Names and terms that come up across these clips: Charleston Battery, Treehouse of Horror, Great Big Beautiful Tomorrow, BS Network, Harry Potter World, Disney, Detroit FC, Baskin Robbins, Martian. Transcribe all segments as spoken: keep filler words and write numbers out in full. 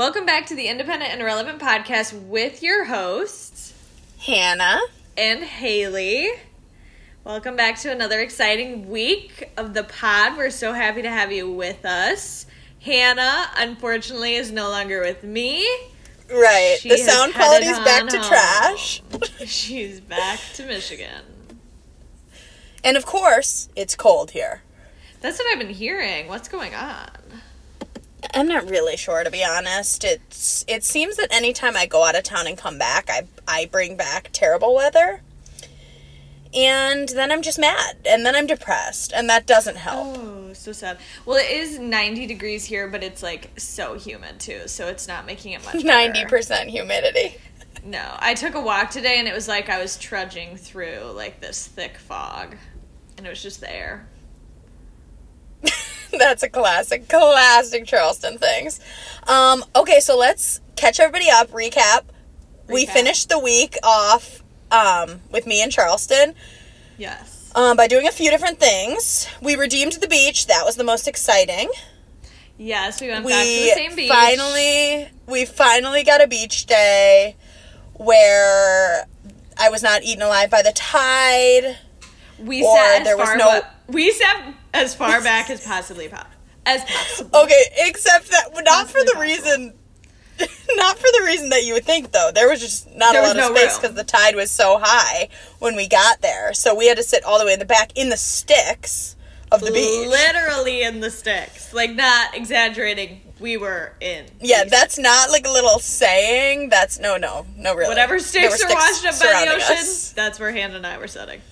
Welcome back to the Independent and Irrelevant Podcast with your hosts, Hannah and Haley. Welcome back to another exciting week of the pod. We're so happy to have you with us. Hannah, unfortunately, is no longer with me. Right. She the sound quality's back to home. Trash. She's back to Michigan. And of course, it's cold here. That's what I've been hearing. What's going on? I'm not really sure, to be honest. It's it seems that anytime I go out of town and come back, I I bring back terrible weather. And then I'm just mad. And then I'm depressed. And that doesn't help. Oh, so sad. Well, it is ninety degrees here, but it's, like, so humid, too. So it's not making it much better. ninety percent humidity. No. I took a walk today, and it was like I was trudging through, like, this thick fog. And it was just the air. That's a classic, classic Charleston things. Um, okay, so let's catch everybody up, recap. recap. We finished the week off... Um, with me in Charleston. Yes. Um, by doing a few different things. We redeemed the beach. That was the most exciting. Yes, we went we back to the same beach. Finally, we finally got a beach day where I was not eaten alive by the tide. We sat as there far was no... ba- We sat as far back as possibly po- as possible. Okay, except that not possibly for the possible. reason... Not for the reason that you would think, though. There was just not there a lot no of space because the tide was so high when we got there. So we had to sit all the way in the back in the sticks of the beach. Literally in the sticks. Like, not exaggerating. We were in. Yeah, that's not like a little saying. That's, no, no, no, really. Whatever sticks, sticks are washed up by the ocean, us. That's where Hannah and I were sitting.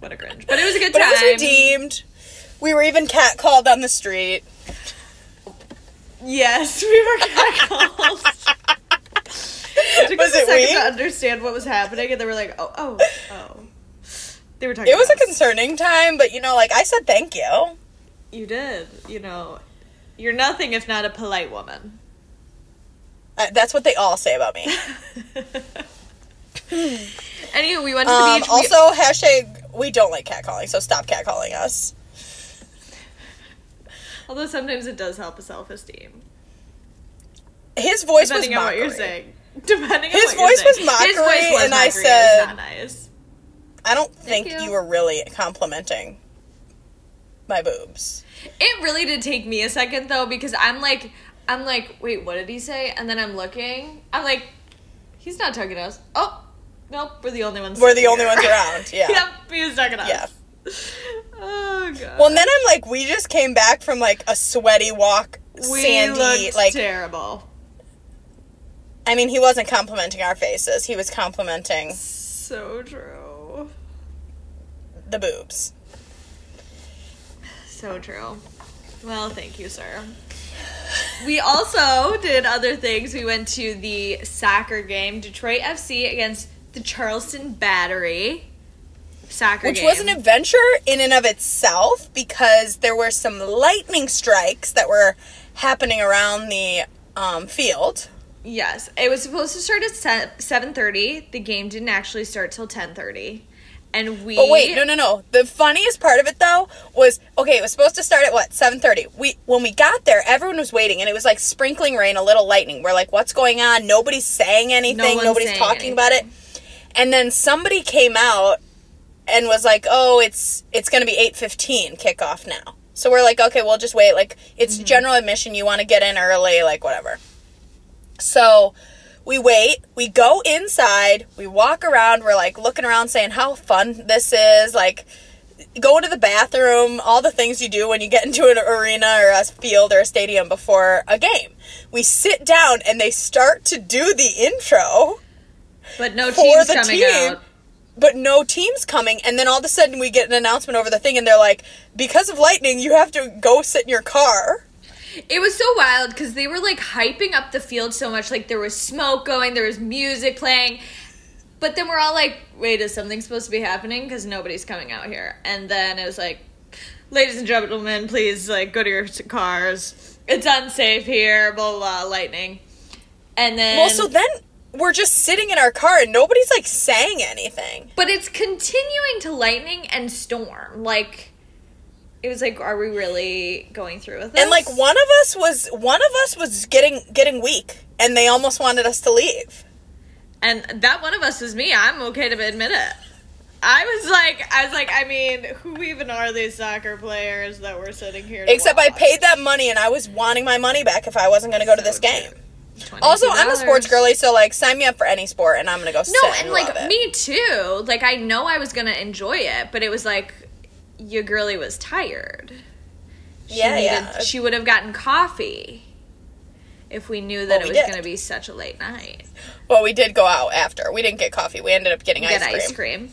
What a cringe. But it was a good but time. But it was redeemed. We were even catcalled on the street. Yes, we were catcalled. It took was us a it second we? to understand what was happening, and they were like, oh, oh, oh. They were talking It was about a us. concerning time, but, you know, like, I said thank you. You did. You know, you're nothing if not a polite woman. Uh, that's what they all say about me. Anyway, we went to the um, beach. Also, we- hashtag, we don't like catcalling, so stop catcalling us. Although sometimes it does help with self-esteem. His voice Depending was mockery. Depending on what you're saying. Depending His on what voice you're saying. Was mockery, His voice was and mockery, I said, it was not nice. I don't Thank think you. you were really complimenting my boobs. It really did take me a second, though, because I'm like, I'm like, wait, what did he say? And then I'm looking. I'm like, he's not talking to us. Oh, nope, we're the only ones. We're the only here. ones around, yeah. Yep, he was talking to us. Yeah. Oh, God. Well, and then I'm like, we just came back from, like, a sweaty walk, we sandy, like... terrible. I mean, he wasn't complimenting our faces. He was complimenting... So true. The boobs. So true. Well, thank you, sir. We also did other things. We went to the soccer game, Detroit F C against the Charleston Battery. Soccer Which game. was an adventure in and of itself because there were some lightning strikes that were happening around the um, field. Yes. It was supposed to start at seven thirty. The game didn't actually start till ten thirty. And we... But wait, no, no, no. The funniest part of it, though, was... Okay, it was supposed to start at, what, seven thirty. We When we got there, everyone was waiting, and it was, like, sprinkling rain, a little lightning. We're like, what's going on? Nobody's saying anything. No Nobody's talking anything. about it. And then somebody came out... and was like, oh, it's it's going to be eight fifteen kickoff now. So we're like, okay, we'll just wait. Like, it's mm-hmm. general admission. You want to get in early, like, whatever. So we wait. We go inside. We walk around. We're, like, looking around saying how fun this is. Like, go to the bathroom. All the things you do when you get into an arena or a field or a stadium before a game. We sit down, and they start to do the intro. But no team's coming team. out. But no team's coming, and then all of a sudden we get an announcement over the thing, and they're like, because of lightning, you have to go sit in your car. It was so wild, because they were, like, hyping up the field so much. Like, there was smoke going, there was music playing. But then we're all like, wait, is something supposed to be happening? Because nobody's coming out here. And then it was like, ladies and gentlemen, please, like, go to your cars. It's unsafe here, blah, blah, blah, lightning. And then... Well, so then... We're just sitting in our car and nobody's, like, saying anything. But it's continuing to lightning and storm. Like, it was like, are we really going through with this? And like one of us was one of us was getting getting weak, and they almost wanted us to leave. And that one of us is me. I'm okay to admit it. I was like, I was like, I mean, who even are these soccer players that we're sitting here to Except watch? I paid that money, and I was wanting my money back if I wasn't going to go so to this game. twenty-two dollars Also, I'm a sports girly, so, like, sign me up for any sport, and I'm going to go sit No, and, and like, it. me too. Like, I know I was going to enjoy it, but it was like, your girly was tired. She yeah, needed, yeah. She would have gotten coffee if we knew that well, we it was going to be such a late night. Well, we did go out after. We didn't get coffee. We ended up getting ice cream. ice cream.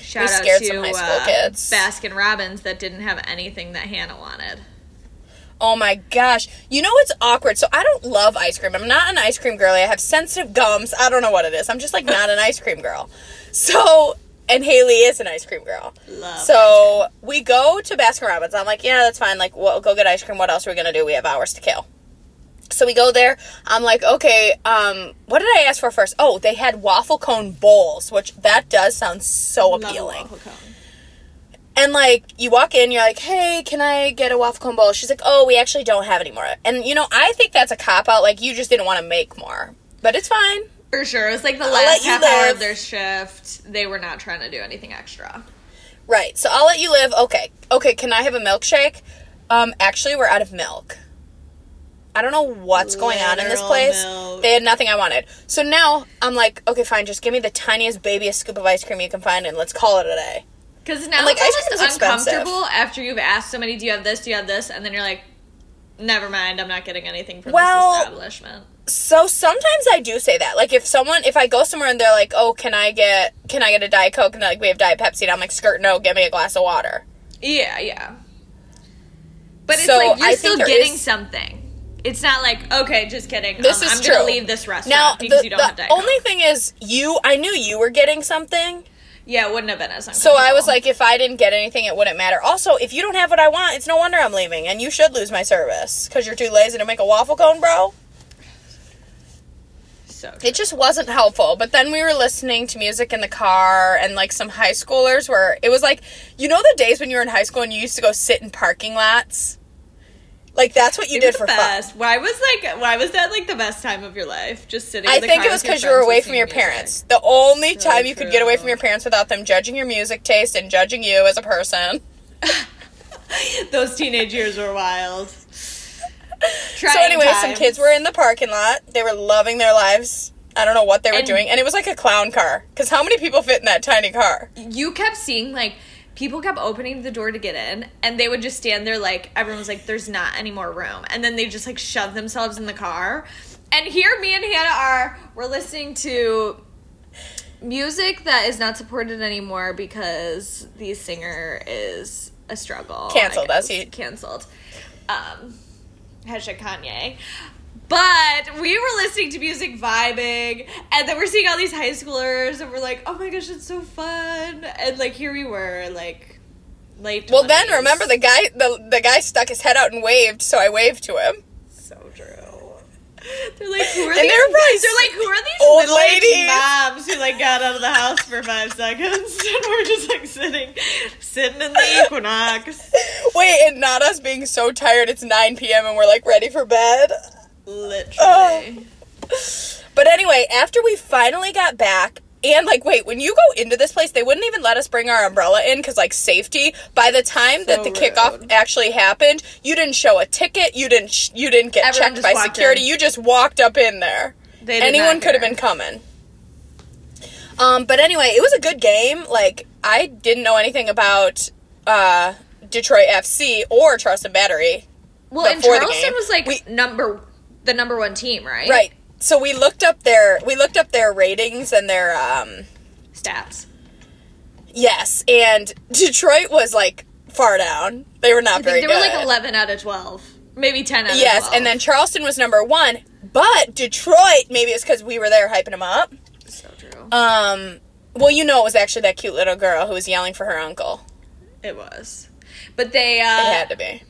Shout we out scared to some high school uh, kids. Baskin Robbins that didn't have anything that Hannah wanted. Oh my gosh. You know it's awkward. So I don't love ice cream. I'm not an ice cream girly. I have sensitive gums. I don't know what it is. I'm just like not an ice cream girl. So, and Haley is an ice cream girl. Love so ice cream. We go to Baskin Robbins. I'm like, yeah, that's fine. Like, we'll go get ice cream. What else are we going to do? We have hours to kill. So we go there. I'm like, okay, um, what did I ask for first? Oh, they had waffle cone bowls, which that does sound so appealing. Love a waffle cone. And, like, you walk in, you're like, hey, can I get a waffle cone bowl? She's like, oh, we actually don't have any more. And, you know, I think that's a cop-out. Like, you just didn't want to make more. But it's fine. For sure. It was, like, the I'll last half live. hour of their shift. They were not trying to do anything extra. Right. So I'll let you live. Okay. Okay, can I have a milkshake? Um, actually, we're out of milk. I don't know what's Literal going on in this place. Milk. They had nothing I wanted. So now I'm like, okay, fine. Just give me the tiniest, babyest scoop of ice cream you can find, and let's call it a day. Because now like, it's almost uncomfortable after you've asked somebody, do you have this, do you have this? And then you're like, never mind, I'm not getting anything from well, this establishment. So sometimes I do say that. Like, if someone, if I go somewhere and they're like, oh, can I get, can I get a Diet Coke? And they're like, we have Diet Pepsi. And I'm like, skirt, no, get me a glass of water. Yeah, yeah. But it's so like, you're I still getting is... something. It's not like, okay, just kidding. This um, is I'm going to leave this restaurant now, because the, you don't the have Diet Coke. The only thing is, you, I knew you were getting something. Yeah, it wouldn't have been as uncomfortable. So I was like, if I didn't get anything, it wouldn't matter. Also, if you don't have what I want, it's no wonder I'm leaving, and you should lose my service, because you're too lazy to make a waffle cone, bro. So true. It just wasn't helpful, but then we were listening to music in the car, and, like, some high schoolers were, it was like, you know the days when you were in high school and you used to go sit in parking lots? Like, that's what you it did was for the best. fun. Why was, like, why was that, like, the best time of your life? Just sitting in the car with your friends. I think it was because you were away from your music. parents. The only so time you true. could get away from your parents without them judging your music taste and judging you as a person. Those teenage years were wild. Trying so, anyway, times. some kids were in the parking lot. They were loving their lives. I don't know what they were and doing. And it was, like, a clown car. Because how many people fit in that tiny car? You kept seeing, like... people kept opening the door to get in, and they would just stand there like, everyone was like, there's not any more room. And then they just, like, shoved themselves in the car. And here me and Hannah are, we're listening to music that is not supported anymore because the singer is a struggle. Canceled, that's he. Canceled. Um, hashtag Kanye. But we were listening to music, vibing, and then we're seeing all these high schoolers, and we're like, oh my gosh, it's so fun. And, like, here we were, like, late twenties. Well, then, remember, the guy the, the guy stuck his head out and waved, so I waved to him. So true. They're like, who are and these, they're probably, they're like, who are these old ladies, moms who, like, got out of the house for five seconds, and we're just, like, sitting, sitting in the Equinox. Wait, and not us being so tired, it's nine p.m., and we're, like, ready for bed? Literally. Oh. But anyway, after we finally got back, and, like, wait, when you go into this place, they wouldn't even let us bring our umbrella in because, like, safety. By the time so that the rude. kickoff actually happened, you didn't show a ticket. You didn't. Sh- you didn't get Everyone checked by security. In. You just walked up in there. They did Anyone could have been coming. Um, but anyway, it was a good game. Like, I didn't know anything about uh, Detroit F C or Charleston Battery. Well, and Charleston was like we- number. The number one team, right? Right. So we looked up their we looked up their ratings and their um, stats. Yes, and Detroit was like far down. They were not I very. Think they good. Were like eleven out of twelve, maybe ten out. Yes, of twelve. And then Charleston was number one, but Detroit maybe it's because we were there hyping them up. So true. Um. Well, you know, it was actually that cute little girl who was yelling for her uncle. It was, but they. Uh, it had to be.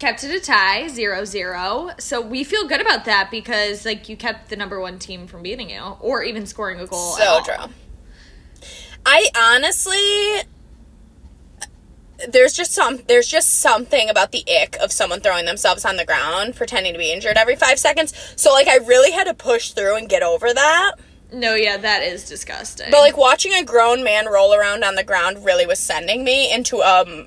Kept it a tie, zero zero. So we feel good about that because, like, you kept the number one team from beating you or even scoring a goal. So true. I honestly, there's just some there's just something about the ick of someone throwing themselves on the ground pretending to be injured every five seconds. So like I really had to push through and get over that. No, yeah, that is disgusting. But like watching a grown man roll around on the ground really was sending me into um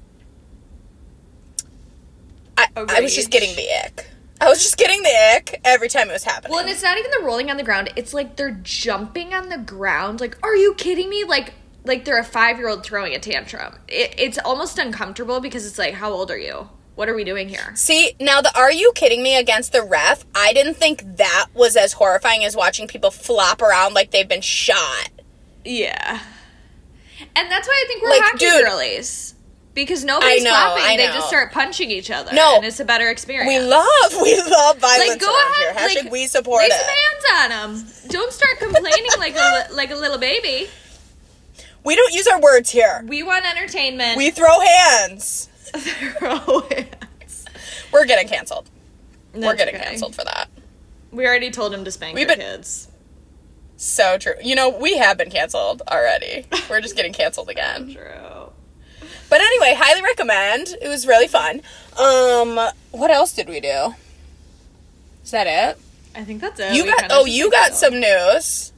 I, I was just getting the ick. I was just getting the ick every time it was happening. Well, and it's not even the rolling on the ground. It's like they're jumping on the ground. Like, are you kidding me? Like, like they're a five-year-old throwing a tantrum. It, it's almost uncomfortable because it's like, how old are you? What are we doing here? See, now the are you kidding me against the ref, I didn't think that was as horrifying as watching people flop around like they've been shot. Yeah. And that's why I think we're like, hockey dude, girlies. Because nobody's clapping, they just start punching each other. No. And it's a better experience. We love, we love violence like, go around ahead, here. Hashtag like, we support it. Lay some hands on them. Don't start complaining like a, like a little baby. We don't use our words here. We want entertainment. We throw hands. Throw hands. We're getting canceled. That's We're getting okay. canceled for that. We already told him to spank We've your been, kids. So true. You know, we have been canceled already. We're just getting canceled again. So true. But anyway, highly recommend. It was really fun. Um, what else did we do? Is that it? I think that's it. You we got oh, you got out. some news.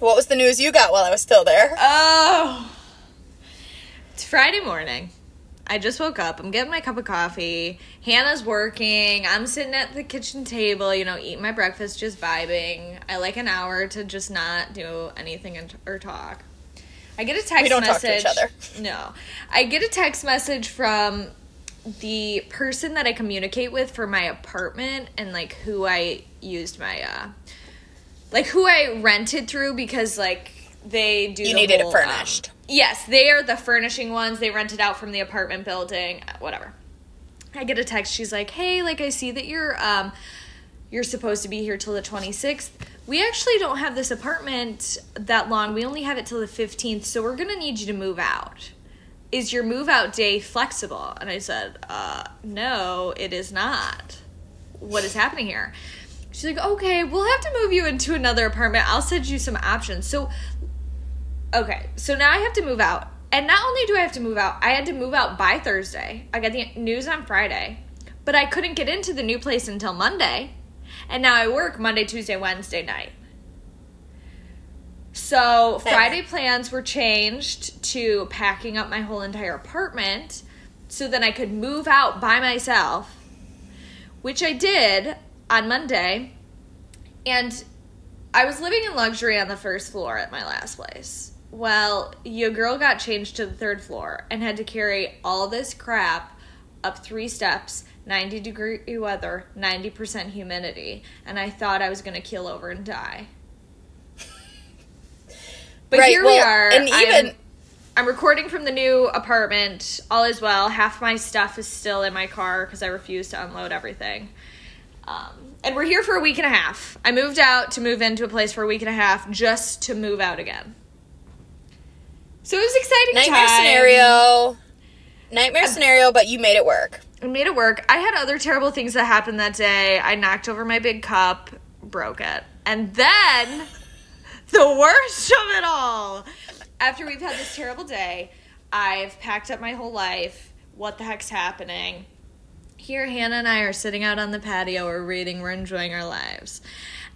What was the news you got while I was still there? Oh, it's Friday morning. I just woke up. I'm getting my cup of coffee. Hannah's working. I'm sitting at the kitchen table, you know, eating my breakfast, just vibing. I like an hour to just not do anything and or talk. I get a text message. We don't talk to each other. No. I get a text message from the person that I communicate with for my apartment and, like, who I used my, uh, like, who I rented through because, like, they do You the needed whole, it furnished. Um, yes. They are the furnishing ones. They rented out from the apartment building. Whatever. I get a text. She's like, hey, like, I see that you're, um, you're supposed to be here till the twenty-sixth. We actually don't have this apartment that long. We only have it till the fifteenth, so we're going to need you to move out. Is your move-out day flexible? And I said, uh, no, it is not. What is happening here? She's like, okay, we'll have to move you into another apartment. I'll send you some options. So, okay, so now I have to move out. And not only do I have to move out, I had to move out by Thursday. I got the news on Friday, but I couldn't get into the new place until Monday. And now I work Monday, Tuesday, Wednesday night. So Friday plans were changed to packing up my whole entire apartment so that I could move out by myself, which I did on Monday. And I was living in luxury on the first floor at my last place. Well, your girl got changed to the third floor and had to carry all this crap up three steps, ninety degree weather, ninety percent humidity, and I thought I was going to keel over and die. But right, here well, we are. And even I'm, I'm recording from the new apartment. All is well. Half my stuff is still in my car because I refuse to unload everything. Um, and we're here for a week and a half. I moved out to move into a place for a week and a half just to move out again. So it was exciting. Nightmare time. scenario. Nightmare uh, scenario, but you made it work. I made it work. I had other terrible things that happened that day. I knocked over my big cup, broke it. And then, the worst of it all. After we've had this terrible day, I've packed up my whole life. What the heck's happening? Here, Hannah and I are sitting out on the patio. We're reading. We're enjoying our lives.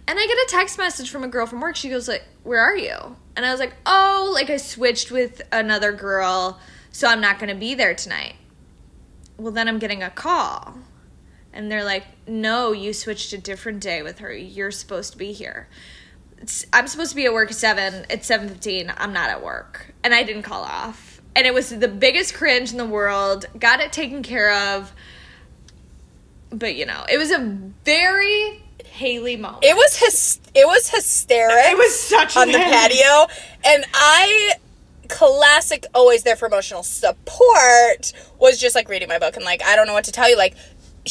And I get a text message from a girl from work. She goes, like, where are you? And I was like, oh, like I switched with another girl, so I'm not going to be there tonight. Well, then I'm getting a call. And they're like, no, you switched a different day with her. You're supposed to be here. It's, I'm supposed to be at work at seven. It's seven fifteen. I'm not at work. And I didn't call off. And it was the biggest cringe in the world. Got it taken care of. But, you know, it was a very Haley moment. It was, his, it was hysteric. It was such a On man. the patio. And I... classic always there for emotional support was just like reading my book and like I don't know what to tell you, like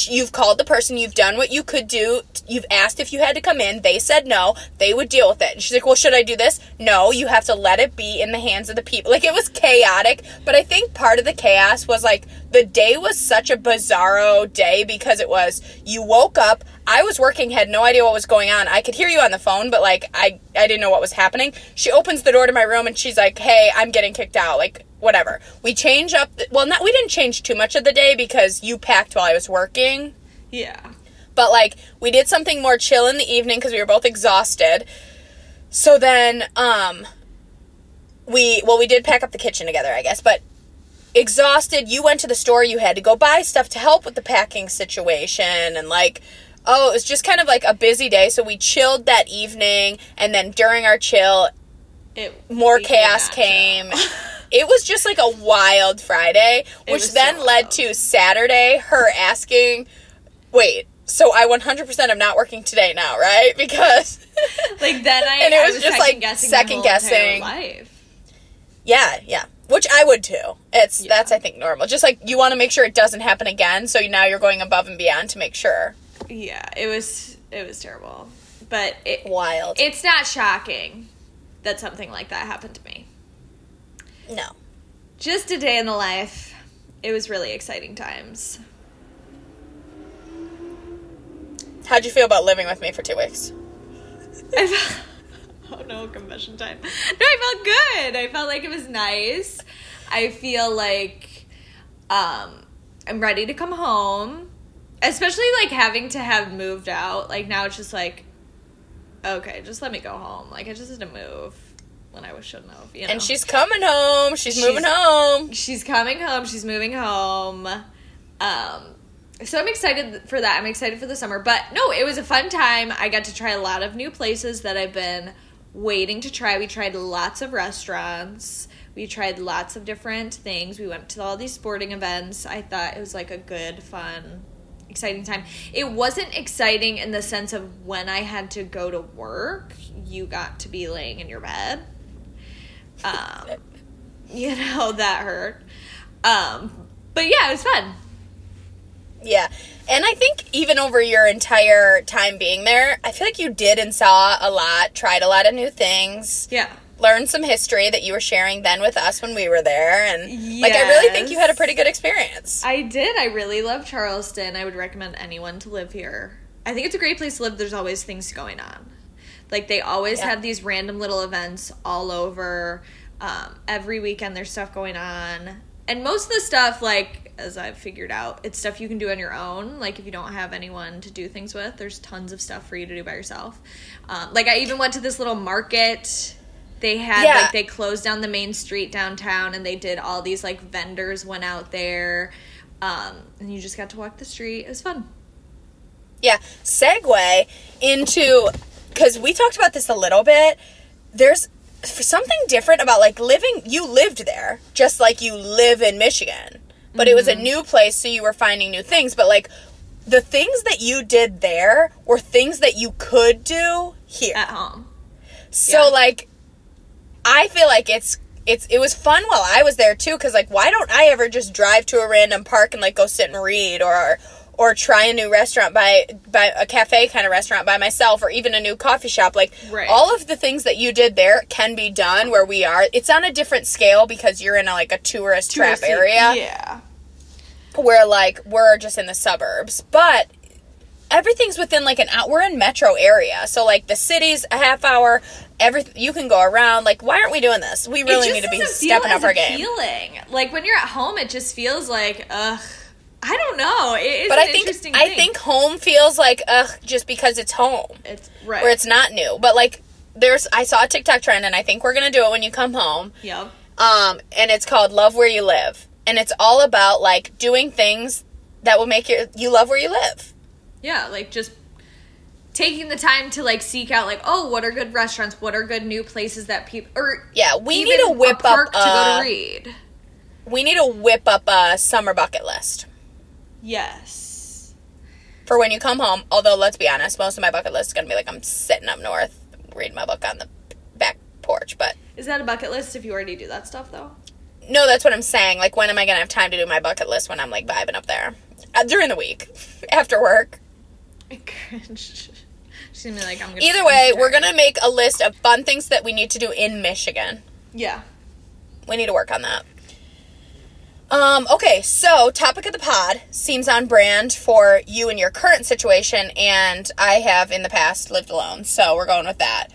you've called the person, you've done what you could do, you've asked if you had to come in, they said no, they would deal with it. And she's like, well, should I do this? No, you have to let it be in the hands of the people. Like, it was chaotic, but I think part of the chaos was like the day was such a bizarro day because it was, you woke up, I was working, had no idea what was going on. I could hear you on the phone, but like, I, I didn't know what was happening. She opens the door to my room and she's like, hey, I'm getting kicked out. Like, whatever. We change up. The, well, not, we didn't change too much of the day because you packed while I was working. Yeah. But like, we did something more chill in the evening because we were both exhausted. So then, um, we, well, we did pack up the kitchen together, I guess, but exhausted, you went to the store, you had to go buy stuff to help with the packing situation, and like, oh, it was just kind of like a busy day, so we chilled that evening, and then during our chill, it, more chaos came. It was just like a wild Friday, which then so led to Saturday, her asking, wait, so I one hundred percent am not working today now, right? Because... like, then I, and it I was, was just second like guessing second guessing life. Yeah, yeah. Which I would too. It's yeah. That's, I think, normal. Just like you want to make sure it doesn't happen again, so now you're going above and beyond to make sure. Yeah, it was it was terrible, but it, wild. It's not shocking that something like that happened to me. No, just a day in the life. It was really exciting times. How'd you feel about living with me for two weeks? I felt, oh no, confession time. No, I felt good. I felt like it was nice. I feel like um, I'm ready to come home. Especially, like, having to have moved out. Like, now it's just like, okay, just let me go home. Like, I just had to move when I shouldn't have, you know. And she's coming home. She's, she's moving home. She's coming home. She's moving home. Um... So I'm excited for that. I'm excited for the summer. But, no, it was a fun time. I got to try a lot of new places that I've been waiting to try. We tried lots of restaurants. We tried lots of different things. We went to all these sporting events. I thought it was, like, a good, fun, exciting time. It wasn't exciting in the sense of when I had to go to work, you got to be laying in your bed. Um, you know, that hurt. Um, but, yeah, it was fun. Yeah, and I think even over your entire time being there, I feel like you did and saw a lot, tried a lot of new things. Yeah. Learned some history that you were sharing then with us when we were there, and yes. Like I really think you had a pretty good experience. I did. I really love Charleston. I would recommend anyone to live here. I think it's a great place to live. There's always things going on. Like they always yeah. have these random little events all over. Um, every weekend there's stuff going on. And most of the stuff, like, as I've figured out, it's stuff you can do on your own. Like, if you don't have anyone to do things with, there's tons of stuff for you to do by yourself. Um, like, I even went to this little market. They had, yeah. like, they closed down the main street downtown, and they did all these, like, vendors went out there. Um, and you just got to walk the street. It was fun. Yeah. Segue into, because we talked about this a little bit, there's... for something different about, like, living, you lived there, just like you live in Michigan, but mm-hmm. it was a new place, so you were finding new things, but, like, the things that you did there were things that you could do here. At home. So, yeah. like, I feel like it's, it's, it was fun while I was there, too, because, like, why don't I ever just drive to a random park and, like, go sit and read, or... or try a new restaurant by, by a cafe kind of restaurant by myself, or even a new coffee shop. Like, right. all of the things that you did there can be done where we are. It's on a different scale because you're in, a, like, a tourist Touristy, trap area. Yeah. Where, like, we're just in the suburbs. But everything's within, like, an hour. We're in metro area. So, like, the city's a half hour. Everything, you can go around. Like, why aren't we doing this? We really need to be stepping up our game. It just doesn't feel as appealing. Like, when you're at home, it just feels like, ugh. I don't know. It is but an I think, interesting thing. I think home feels like, ugh, just because it's home. It's right. Where it's not new. But, like, there's, I saw a TikTok trend, and I think we're going to do it when you come home. Yep. Um, and it's called Love Where You Live. And it's all about, like, doing things that will make your, you love where you live. Yeah, like, just taking the time to, like, seek out, like, oh, what are good restaurants? What are good new places that people, or yeah, we need to whip a park up a, to go to read. We need to whip up a summer bucket list. Yes. For when you come home, although let's be honest, most of my bucket list is going to be like I'm sitting up north reading my book on the back porch, but... Is that a bucket list if you already do that stuff, though? No, that's what I'm saying. Like, when am I going to have time to do my bucket list when I'm, like, vibing up there? Uh, during the week. After work. She's going to be like, I'm going to... Either way, we're going to make a list of fun things that we need to do in Michigan. Yeah. We need to work on that. Um, okay, so topic of the pod seems on brand for you and your current situation, and I have in the past lived alone, so we're going with that.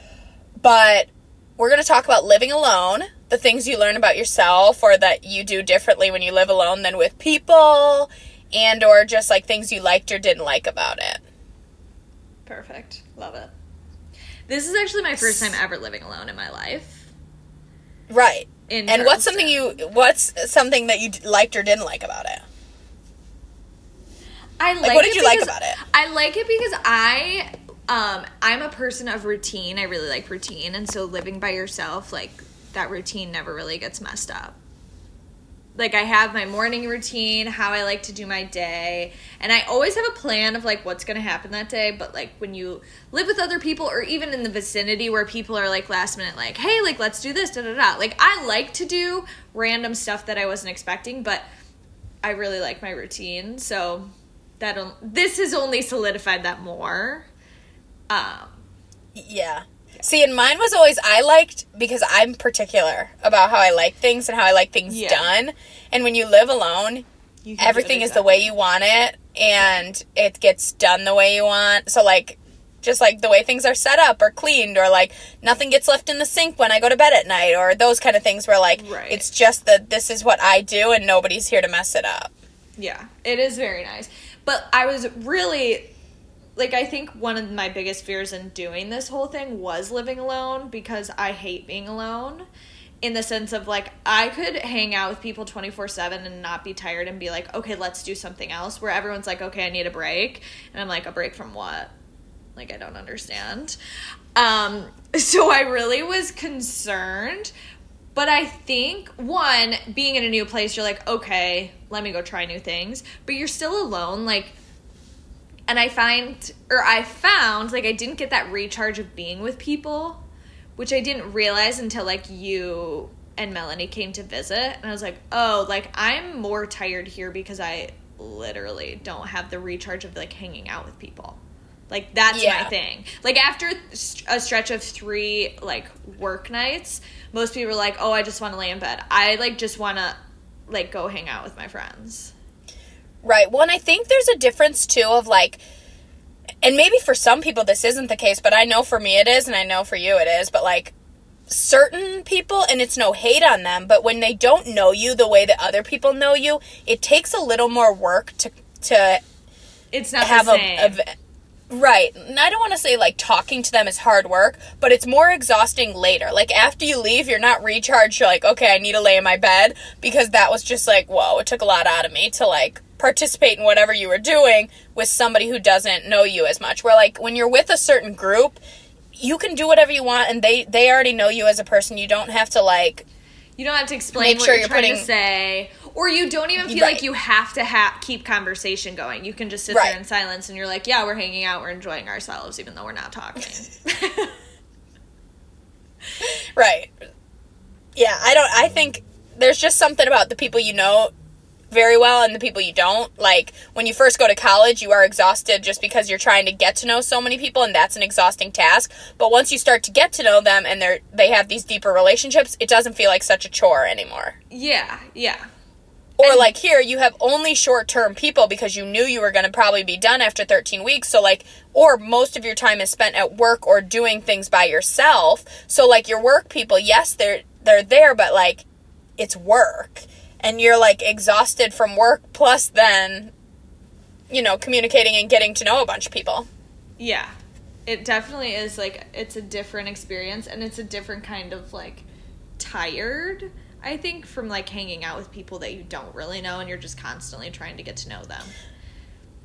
But we're going to talk about living alone, the things you learn about yourself or that you do differently when you live alone than with people, and or just like things you liked or didn't like about it. Perfect. Love it. This is actually my first time ever living alone in my life. Right. In and Charleston. what's something you what's something that you liked or didn't like about it? I like, like what it did you like about it? I like it because I um I'm a person of routine. I really like routine, and so living by yourself, like that routine never really gets messed up. Like I have my morning routine, how I like to do my day, and I always have a plan of like what's going to happen that day, but like when you live with other people or even in the vicinity where people are like last minute like, hey, like let's do this, da da da. Like I like to do random stuff that I wasn't expecting, but I really like my routine, so that this has only solidified that more. Um, yeah. yeah. See, and mine was always, I liked, because I'm particular about how I like things and how I like things yeah. done, and when you live alone, you everything exactly. is the way you want it, and it gets done the way you want, so, like, just, like, the way things are set up or cleaned or, like, nothing gets left in the sink when I go to bed at night or those kind of things where, like, right. it's just that this is what I do and nobody's here to mess it up. Yeah, it is very nice. But I was really... Like, I think one of my biggest fears in doing this whole thing was living alone, because I hate being alone in the sense of, like, I could hang out with people twenty-four seven and not be tired and be like, okay, let's do something else, where everyone's like, okay, I need a break. And I'm like, a break from what? Like, I don't understand. Um, so I really was concerned. But I think, one, being in a new place, you're like, okay, let me go try new things. But you're still alone, like... And I find, or I found, like, I didn't get that recharge of being with people, which I didn't realize until, like, you and Melanie came to visit. And I was like, oh, like, I'm more tired here because I literally don't have the recharge of, like, hanging out with people. Like, that's yeah. my thing. Like, after a stretch of three, like, work nights, most people are like, oh, I just want to lay in bed. I, like, just want to, like, go hang out with my friends. Right. Well, and I think there's a difference, too, of, like, and maybe for some people this isn't the case, but I know for me it is, and I know for you it is, but, like, certain people, and it's no hate on them, but when they don't know you the way that other people know you, it takes a little more work to, to it's not have the same. A, a, right. And I don't want to say, like, talking to them is hard work, but it's more exhausting later. Like, after you leave, you're not recharged. You're like, okay, I need to lay in my bed, because that was just, like, whoa, it took a lot out of me to, like, participate in whatever you were doing with somebody who doesn't know you as much. Where, like, when you're with a certain group, you can do whatever you want, and they, they already know you as a person. You don't have to, like... You don't have to explain make what sure you're, you're trying putting, to say. Or you don't even feel right. like you have to ha- keep conversation going. You can just sit right. there in silence, and you're like, yeah, we're hanging out, we're enjoying ourselves, even though we're not talking. Right. Yeah, I don't... I think there's just something about the people you know... very well and the people you don't. Like, when you first go to college, you are exhausted just because you're trying to get to know so many people, and that's an exhausting task. But once you start to get to know them and they're they have these deeper relationships, it doesn't feel like such a chore anymore. Yeah, yeah. Or and like here, you have only short-term people because you knew you were going to probably be done after thirteen weeks. So, like, or most of your time is spent at work or doing things by yourself. So, like, your work people, yes, they're they're there, but, like, it's work. And you're, like, exhausted from work, plus then, you know, communicating and getting to know a bunch of people. Yeah. It definitely is, like, it's a different experience, and it's a different kind of, like, tired, I think, from, like, hanging out with people that you don't really know, and you're just constantly trying to get to know them.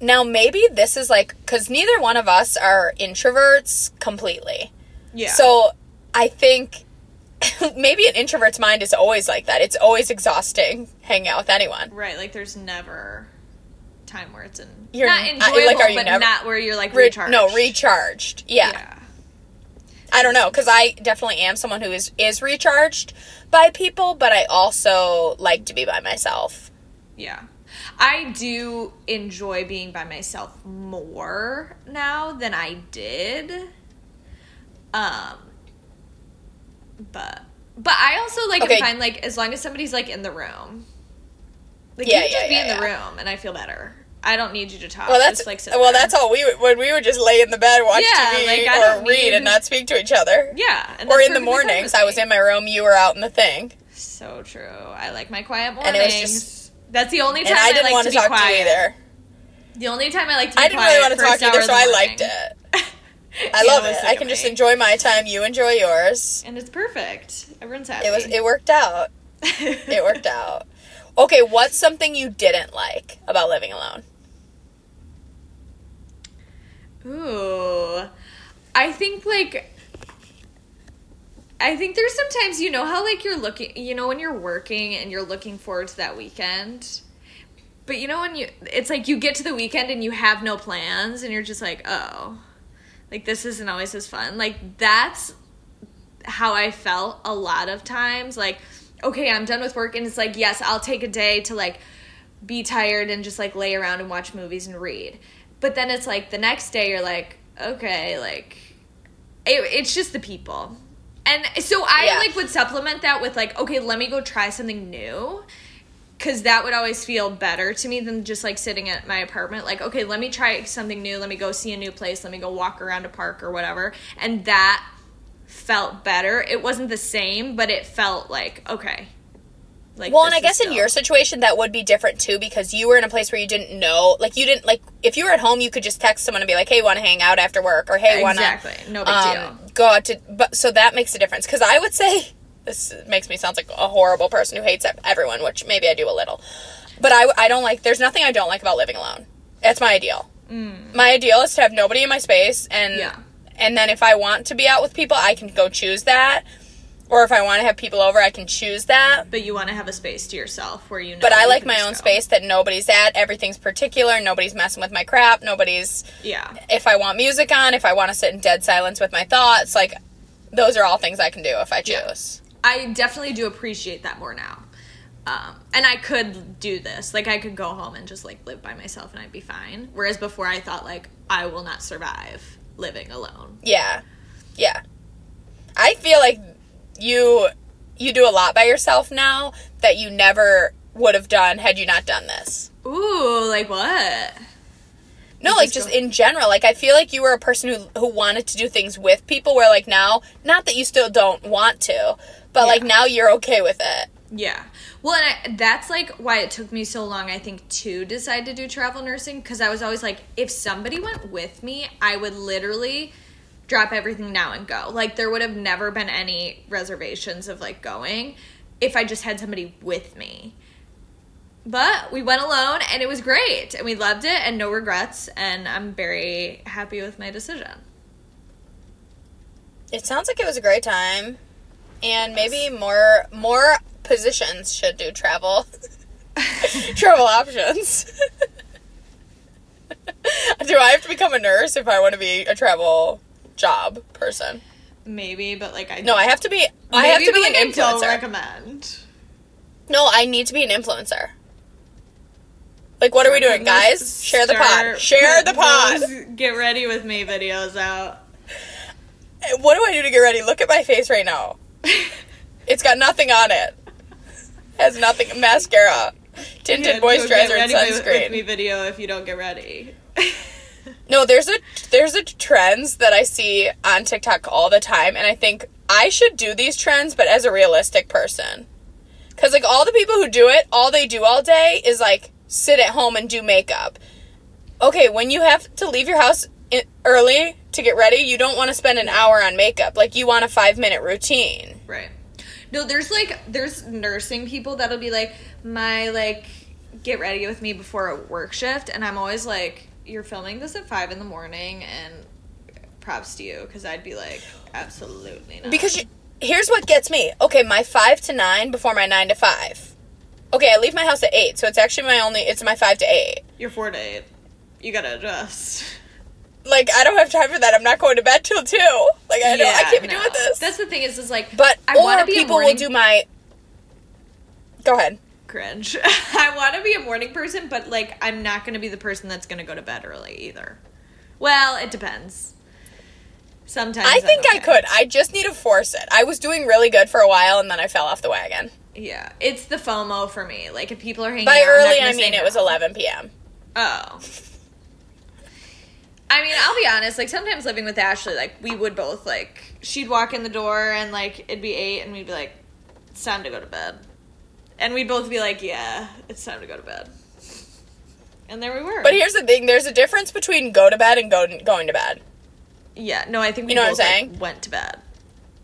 Now, maybe this is, like, because neither one of us are introverts completely. Yeah. So, I think... maybe an introvert's mind is always like that. It's always exhausting hanging out with anyone. Right, like there's never time where it's in, you're not enjoyable, like, are you but never, not where you're like recharged. Re- no, recharged. Yeah. yeah. I don't know, because I definitely am someone who is, is recharged by people, but I also like to be by myself. Yeah. I do enjoy being by myself more now than I did. Um... But but I also, like, okay. find, like, as long as somebody's, like, in the room. Like, yeah, you yeah, just be yeah, in the yeah. room, and I feel better. I don't need you to talk. Well, that's just, like, sit well. There. That's all we would, when we would just lay in the bed, watch yeah, T V, like, or read, need... and not speak to each other. Yeah, and or in the mornings. I was in my room. You were out in the thing. So true. I like my quiet mornings. And it was just, that's the only time I, I didn't like want to, to talk quiet. to you either. The only time I like to be I didn't really want to talk either, so I liked it. I love it. I can just enjoy my time. You enjoy yours, and it's perfect. Everyone's happy. It was. It worked out. It worked out. Okay, what's something you didn't like about living alone? Ooh. I think, like, I think there's sometimes, you know, how, like, you're looking, you know, when you're working and you're looking forward to that weekend. But, you know, when you, it's like you get to the weekend and you have no plans and you're just like, oh, like, this isn't always as fun. Like, that's how I felt a lot of times. Like, okay, I'm done with work, and it's like, yes, I'll take a day to, like, be tired and just, like, lay around and watch movies and read. But then it's like the next day you're like, okay, like, it, it's just the people. And so I, yeah. like, would supplement that with, like, okay, let me go try something new, because that would always feel better to me than just, like, sitting at my apartment. Like, okay, let me try something new. Let me go see a new place. Let me go walk around a park or whatever. And that felt better. It wasn't the same, but it felt like, okay. Like, well, and I guess still... in your situation that would be different too, because you were in a place where you didn't know, like, you didn't, like, if you were at home you could just text someone and be like, hey, want to hang out after work, or hey, want to exactly no big um, deal go out to, but so that makes a difference. Because I would say, this makes me sound like a horrible person who hates everyone, which maybe I do a little, but I, I don't like, there's nothing I don't like about living alone. That's my ideal. Mm. My ideal is to have nobody in my space, and yeah. And then if I want to be out with people, I can go choose that. Or if I want to have people over, I can choose that. But you want to have a space to yourself where you know. But I like my own space that nobody's at. Everything's particular. Nobody's messing with my crap. Nobody's... Yeah. If I want music on, if I want to sit in dead silence with my thoughts, like, those are all things I can do if I choose. Yeah. I definitely do appreciate that more now. Um, and I could do this. Like, I could go home and just, like, live by myself and I'd be fine. Whereas before I thought, like, I will not survive living alone. Yeah. Yeah. I feel like you you do a lot by yourself now that you never would have done had you not done this. Ooh, like what? No, you like just, just in general. Like, I feel like you were a person who who wanted to do things with people, where, like, now, not that you still don't want to, but yeah. like now you're okay with it. Yeah. Well, and I, that's, like, why it took me so long, I think, to decide to do travel nursing, because I was always like, if somebody went with me, I would literally drop everything now and go. Like, there would have never been any reservations of, like, going if I just had somebody with me. But we went alone, and it was great, and we loved it, and no regrets, and I'm very happy with my decision. It sounds like it was a great time, and maybe more more... positions should do travel travel options. Do I have to become a nurse if I want to be a travel job person? Maybe, but like I no, I have to be. I have to be an influencer. Don't recommend. No, I need to be an influencer. Like, what are we doing, guys? Share the pod. Share the pod. Get ready with me videos out. What do I do to get ready? Look at my face right now. It's got nothing on it. Has nothing. Mascara, tinted moisturizer, and sunscreen. With, with me video if you don't get ready. No, there's a there's a trends that I see on TikTok all the time, and I think I should do these trends, but as a realistic person, because, like, all the people who do it, all they do all day is, like, sit at home and do makeup. Okay, when you have to leave your house in, early to get ready, you don't want to spend an hour on makeup. Like, you want a five minute routine, right? No, there's, like, there's nursing people that'll be, like, my, like, get ready with me before a work shift, and I'm always, like, you're filming this at five in the morning, and props to you, because I'd be, like, absolutely not. Because you, here's what gets me. Okay, my five to nine before my nine to five. Okay, I leave my house at eight, so it's actually my only, it's my five to eight. You're four to eight. You gotta adjust. Like, I don't have time for that. I'm not going to bed till two. Like, I don't, yeah, I can't be no. doing this. That's the thing is, is like, but I or be people morning... will do my. Go ahead. Cringe. I want to be a morning person, but, like, I'm not going to be the person that's going to go to bed early either. Well, it depends. Sometimes I think I could. I just need to force it. I was doing really good for a while, and then I fell off the wagon. Yeah, it's the FOMO for me. Like, if people are hanging out. By early, I mean it was eleven p.m. Oh. I mean, I'll be honest, like, sometimes living with Ashley, like, we would both, like, she'd walk in the door and, like, it'd be eight and we'd be like, it's time to go to bed. And we'd both be like, yeah, it's time to go to bed. And there we were. But here's the thing, there's a difference between go to bed and go going to bed. Yeah, no, I think we you know both, what I'm saying? Like, went to bed.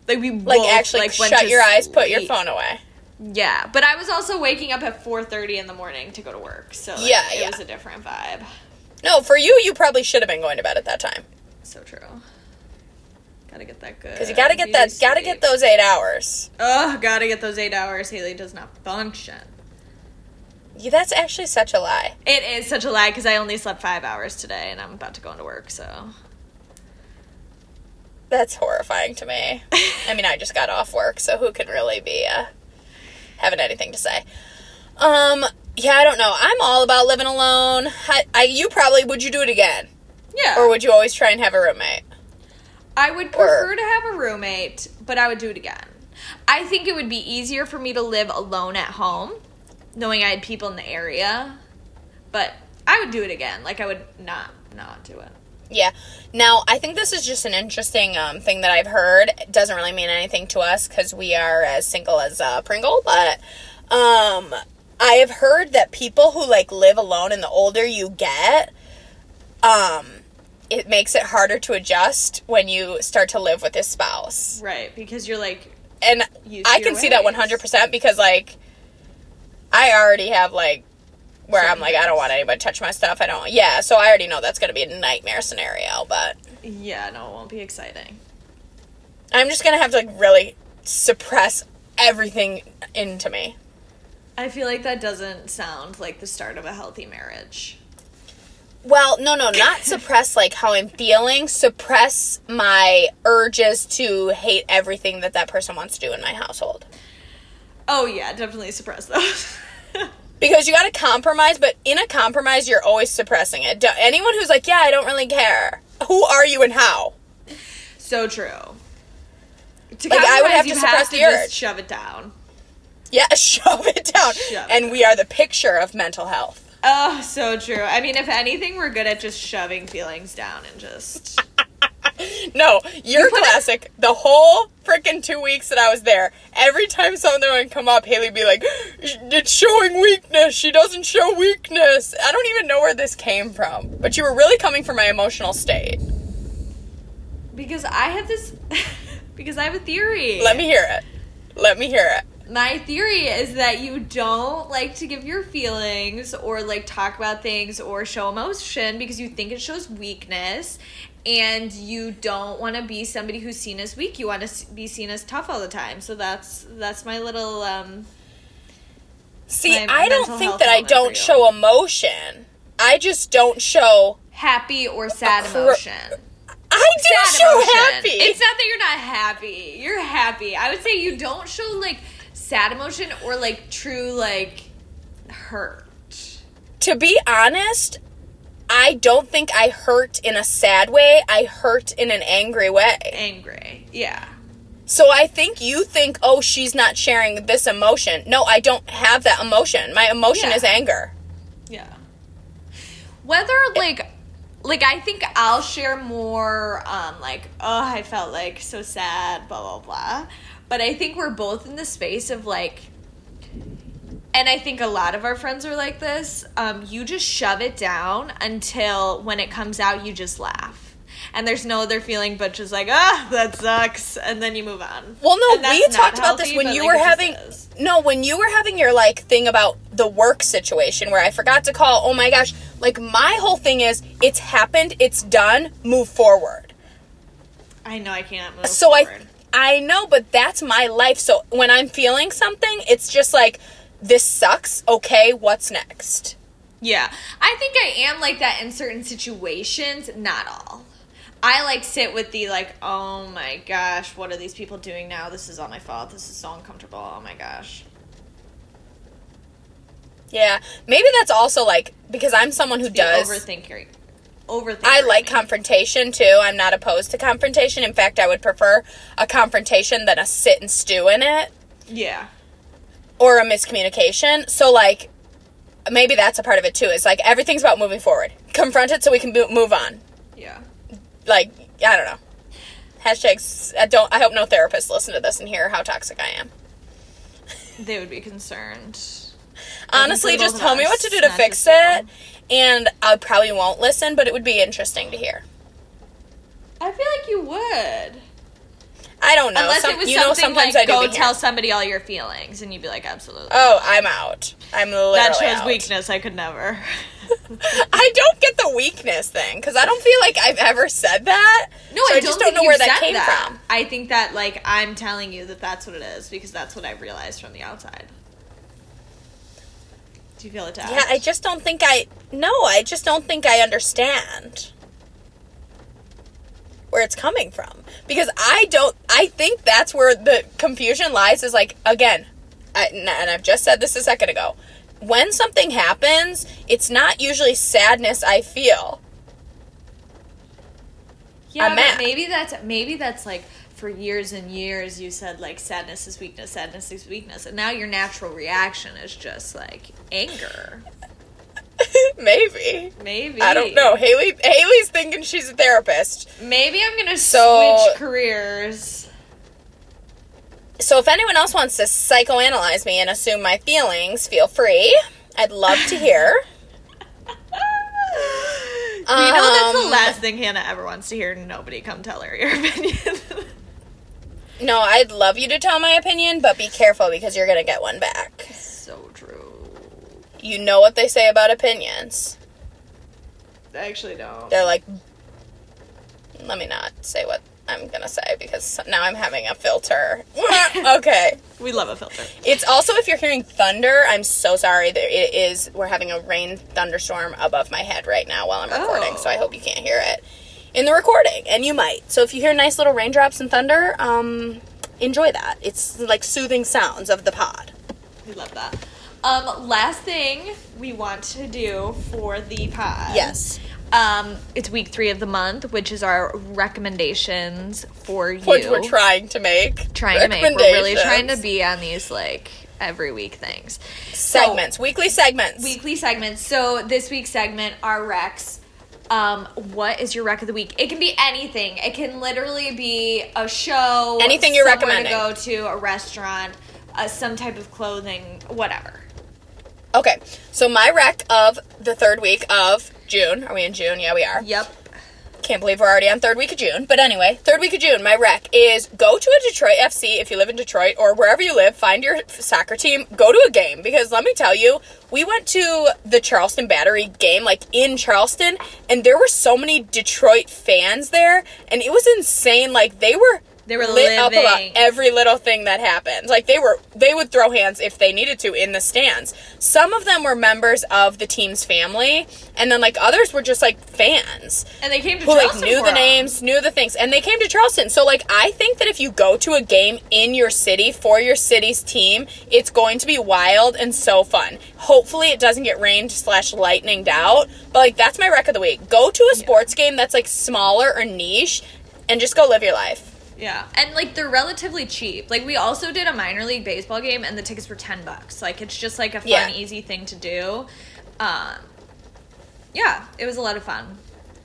Like, we like, both, actually, like, went shut to your sleep. Eyes, put your phone away. Yeah, but I was also waking up at four thirty in the morning to go to work, so like, yeah, it yeah. was a different vibe. No, for you, you probably should have been going to bed at that time. So true. Gotta get that good. Because you gotta get that, sleep. gotta get those eight hours. Oh, gotta get those eight hours. Haley does not function. Yeah, that's actually such a lie. It is such a lie, because I only slept five hours today, and I'm about to go into work, so. That's horrifying to me. I mean, I just got off work, so who can really be, uh, having anything to say? Um... Yeah, I don't know. I'm all about living alone. I, I, you probably, would you do it again? Yeah. Or would you always try and have a roommate? I would prefer or, to have a roommate, but I would do it again. I think it would be easier for me to live alone at home, knowing I had people in the area. But I would do it again. Like, I would not, not do it. Yeah. Now, I think this is just an interesting um, thing that I've heard. It doesn't really mean anything to us, because we are as single as uh, Pringle, but... um. I have heard that people who, like, live alone, and the older you get, um, it makes it harder to adjust when you start to live with a spouse. Right, because you're, like, and I can ways. see that one hundred percent, because, like, I already have, like, where Certain I'm, like, ways. I don't want anybody to touch my stuff, I don't, yeah, so I already know that's going to be a nightmare scenario, but. Yeah, no, it won't be exciting. I'm just going to have to, like, really suppress everything into me. I feel like that doesn't sound like the start of a healthy marriage. Well, no, no, not suppress, like, how I'm feeling. Suppress my urges to hate everything that that person wants to do in my household. Oh, yeah, definitely suppress those. Because you gotta compromise, but in a compromise, you're always suppressing it. Do- anyone who's like, yeah, I don't really care. Who are you and how? So true. To like, I would have to suppress have to the urge. Just shove it down. Yeah, shove it down. Shove and it we down. Are the picture of mental health. Oh, so true. I mean, if anything, we're good at just shoving feelings down and just... No, you're you classic. A... The whole freaking two weeks that I was there, every time something would come up, Haley would be like, it's showing weakness. She doesn't show weakness. I don't even know where this came from. But you were really coming from my emotional state. Because I have this... because I have a theory. Let me hear it. Let me hear it. My theory is that you don't like to give your feelings or, like, talk about things or show emotion because you think it shows weakness, and you don't want to be somebody who's seen as weak. You want to be seen as tough all the time. So that's that's my little um See, I don't think that I don't show emotion. I just don't show happy or sad cr- emotion. I do sad show emotion. Happy. It's not that you're not happy. You're happy. I would say you don't show, like, sad emotion or, like, true, like, hurt. To be honest, I don't think I hurt in a sad way. I hurt in an angry way. Angry, yeah. So I think you think, oh, she's not sharing this emotion. No, I don't have that emotion. My emotion yeah. is anger. Yeah. Whether, like... Like, I think I'll share more, um, like, oh, I felt, like, so sad, blah, blah, blah. But I think we're both in the space of, like, and I think a lot of our friends are like this, um, you just shove it down until when it comes out, you just laugh. And there's no other feeling but just like, ah, that sucks, and then you move on. Well, no, we talked about this when you were having, no, when you were having your, like, thing about the work situation where I forgot to call, oh, my gosh. Like, my whole thing is, it's happened, it's done, move forward. I know I can't move so forward. So I I know, but that's my life. So when I'm feeling something, it's just like, this sucks, okay, what's next? Yeah. I think I am like that in certain situations, not all. I, like, sit with the, like, oh, my gosh, what are these people doing now? This is all my fault. This is so uncomfortable. Oh, my gosh. Yeah, maybe that's also, like, because I'm someone who does... Overthinking. Overthinking. I like confrontation, too. I'm not opposed to confrontation. In fact, I would prefer a confrontation than a sit and stew in it. Yeah. or a miscommunication. So, like, maybe that's a part of it, too. Is, like, everything's about moving forward. Confront it so we can bo- move on. Yeah. Like, I don't know. Hashtags, I don't, I hope no therapists listen to this and hear how toxic I am. They would be concerned. Honestly, just tell me what to do to fix it, and I probably won't listen, but it would be interesting to hear. I feel like you would. I don't know. Unless Some, it was you know, sometimes like, I go tell somebody all your feelings, and you'd be like, absolutely. Oh, I'm out. I'm literally out. That shows out. Weakness. I could never. I don't get the weakness thing, because I don't feel like I've ever said that. No, so I, I just don't, don't know where that came that. from. I think that, like, I'm telling you that that's what it is, because that's what I've realized from the outside. Do you feel attacked? Yeah, I just don't think I... No, I just don't think I understand where it's coming from, because I don't I think that's where the confusion lies, is like, again, I, and I've just said this a second ago, when something happens, it's not usually sadness I feel. Yeah, but maybe that's maybe that's like, for years and years you said, like, sadness is weakness, sadness is weakness, and now your natural reaction is just like anger. Maybe. Maybe. I don't know. Haley, Haley's thinking she's a therapist. Maybe I'm going to so, switch careers. So if anyone else wants to psychoanalyze me and assume my feelings, feel free. I'd love to hear. You um, know that's the last thing Hannah ever wants to hear. Nobody come tell her your opinion. No, I'd love you to tell my opinion, but be careful because you're going to get one back. So true. You know what they say about opinions. I actually don't. They're like, let me not say what I'm going to say because now I'm having a filter. Okay. We love a filter. It's also, if you're hearing thunder, I'm so sorry. There it is. We're having a rain thunderstorm above my head right now while I'm recording, oh. So I hope you can't hear it in the recording, and you might. So if you hear nice little raindrops and thunder, um, enjoy that. It's like soothing sounds of the pod. We love that. Um, last thing we want to do for the pod. Yes. Um, it's week three of the month, which is our recommendations for you. Which we're trying to make. Trying to make. We're really trying to be on these, like, every week things. Segments. So, weekly segments. Weekly segments. So this week's segment, our recs. Um, what is your rec of the week? It can be anything. It can literally be a show. Anything you're recommending. To go to, a restaurant, uh, some type of clothing, whatever. Okay, so my rec of the third week of June. Are we in June? Yeah, we are. Yep. Can't believe we're already on third week of June. But anyway, third week of June, my rec is go to a Detroit F C if you live in Detroit or wherever you live. Find your soccer team. Go to a game because let me tell you, we went to the Charleston Battery game, like in Charleston, and there were so many Detroit fans there, and it was insane. Like, they were... They were lit living. Up about every little thing that happened. Like, they were, they would throw hands if they needed to in the stands. Some of them were members of the team's family, and then, like, others were just, like, fans. And they came to who, Charleston. Who, like, knew the names, knew the things. And they came to Charleston. So, like, I think that if you go to a game in your city for your city's team, it's going to be wild and so fun. Hopefully it doesn't get rained slash lightninged out. But, like, that's my rec of the week. Go to a sports yeah. game that's, like, smaller or niche, and just go live your life. Yeah, and, like, they're relatively cheap. Like, we also did a minor league baseball game, and the tickets were ten bucks. Like, it's just, like, a fun, yeah. easy thing to do. Um, yeah, it was a lot of fun.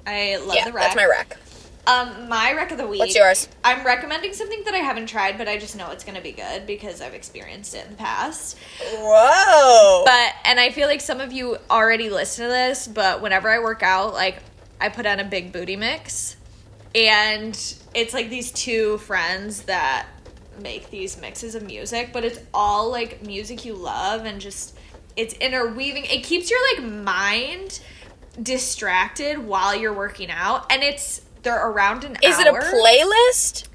I love yeah, the rec. Yeah, that's my rec. Um, my rec of the week. What's yours? I'm recommending something that I haven't tried, but I just know it's going to be good because I've experienced it in the past. Whoa! But, and I feel like some of you already listen to this, but whenever I work out, like, I put on a big booty mix. And it's, like, these two friends that make these mixes of music, but it's all, like, music you love and just it's interweaving. It keeps your, like, mind distracted while you're working out, and it's they're around an hour. Is it a playlist?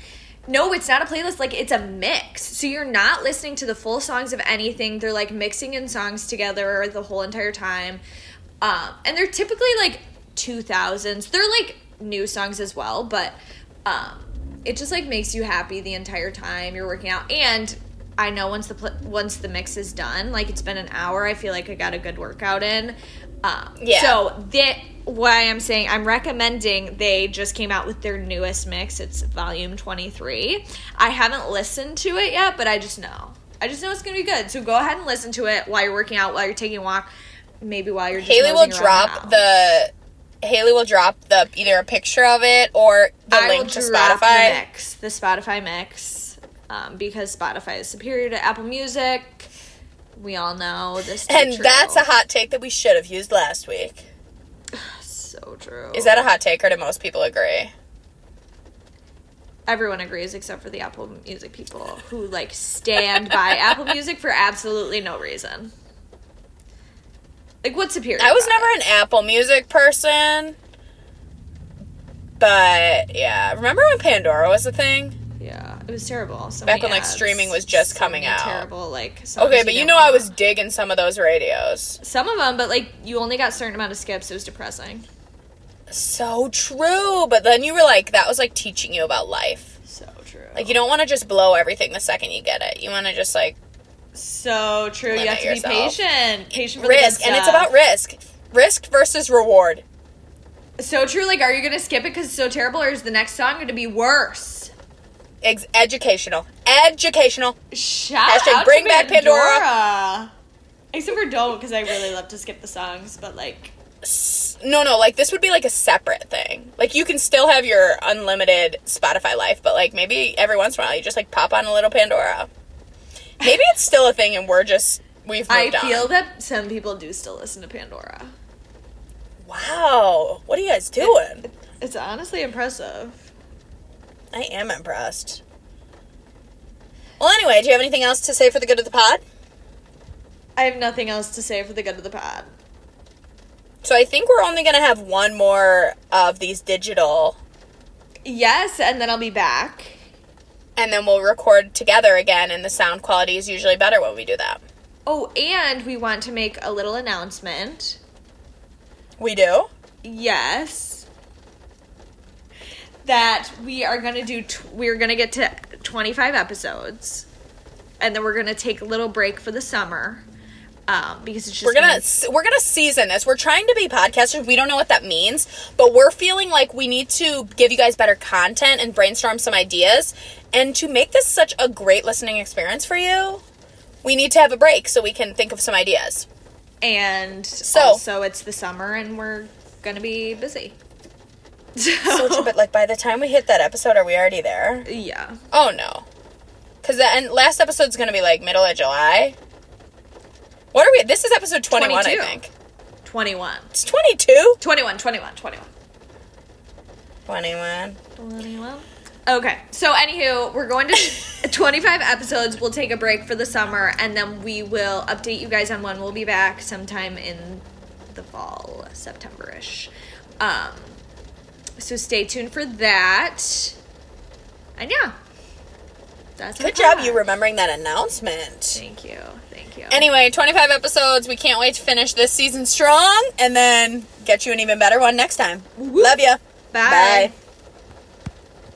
No, it's not a playlist. Like, it's a mix. So you're not listening to the full songs of anything. They're, like, mixing in songs together the whole entire time. Um, and they're typically, like, two thousands. They're, like... new songs as well, but um it just, like, makes you happy the entire time you're working out. And I know once the pl- once the mix is done, like, it's been an hour, I feel like I got a good workout in. Um yeah. So that why I'm saying I'm recommending, they just came out with their newest mix. It's volume twenty-three. I haven't listened to it yet, but I just know I just know it's going to be good. So go ahead and listen to it while you're working out, while you're taking a walk, maybe while you're just Haley will drop the, the Haley will drop the either a picture of it or the I link to Spotify. I will drop the mix, the Spotify mix, um, because Spotify is superior to Apple Music. We all know this. To and be true. That's a hot take that we should have used last week. So true. Is that a hot take, or do most people agree? Everyone agrees except for the Apple Music people who, like, stand by Apple Music for absolutely no reason. Like, what's superior? I was never it? an Apple Music person. But, yeah. Remember when Pandora was a thing? Yeah. It was terrible. So Back when, ads, like, streaming was just so coming out. terrible, like... Okay, but you, you know I was digging some of those radios. Some of them, but, like, you only got a certain amount of skips. It was depressing. So true, but then you were like, that was like teaching you about life. So true. Like, you don't want to just blow everything the second you get it. You want to just like. So true. You have to yourself. be patient. Patient for risk, the good stuff. And it's about risk, risk versus reward. So true. Like, are you gonna skip it because it's so terrible, or is the next song gonna be worse? Ex- educational, educational. Shout Hashtag out bring to back Pandora. Pandora. Except for don't, because I really love to skip the songs, but like. No, no, like, this would be, like, a separate thing. Like, you can still have your unlimited Spotify life, but, like, maybe every once in a while you just, like, pop on a little Pandora. Maybe it's still a thing and we're just, we've moved on. I feel on. that some people do still listen to Pandora. Wow. What are you guys doing? It's, it's honestly impressive. I am impressed. Well, anyway, do you have anything else to say for the good of the pod? I have nothing else to say for the good of the pod. So I think we're only going to have one more of these digital. Yes, and then I'll be back. And then we'll record together again, and the sound quality is usually better when we do that. Oh, and we want to make a little announcement. We do? Yes. That we are going to do, t- we're going to get to twenty-five episodes, and then we're going to take a little break for the summer. Um, because it's just we're gonna been... we're gonna season this. We're trying to be podcasters. We don't know what that means, but we're feeling like we need to give you guys better content and brainstorm some ideas. And to make this such a great listening experience for you, we need to have a break so we can think of some ideas. And so also it's the summer, and we're gonna be busy. So, so true, but like by the time we hit that episode, are we already there? Yeah. Oh no, because the and last episode's gonna be like middle of July. What are we? This is episode twenty-one, twenty-two. I think. twenty-one. It's twenty-two? twenty-one, twenty-one, twenty-one. twenty-one. twenty-one. Okay. So, anywho, we're going to twenty-five episodes. We'll take a break for the summer, and then we will update you guys on when we'll be back sometime in the fall, September-ish. Um, so, stay tuned for that. And, yeah. That's Good job you remembering that announcement. Thank you. Thank you. Anyway, twenty-five episodes. We can't wait to finish this season strong and then get you an even better one next time. Woo. Love ya. Bye. Bye.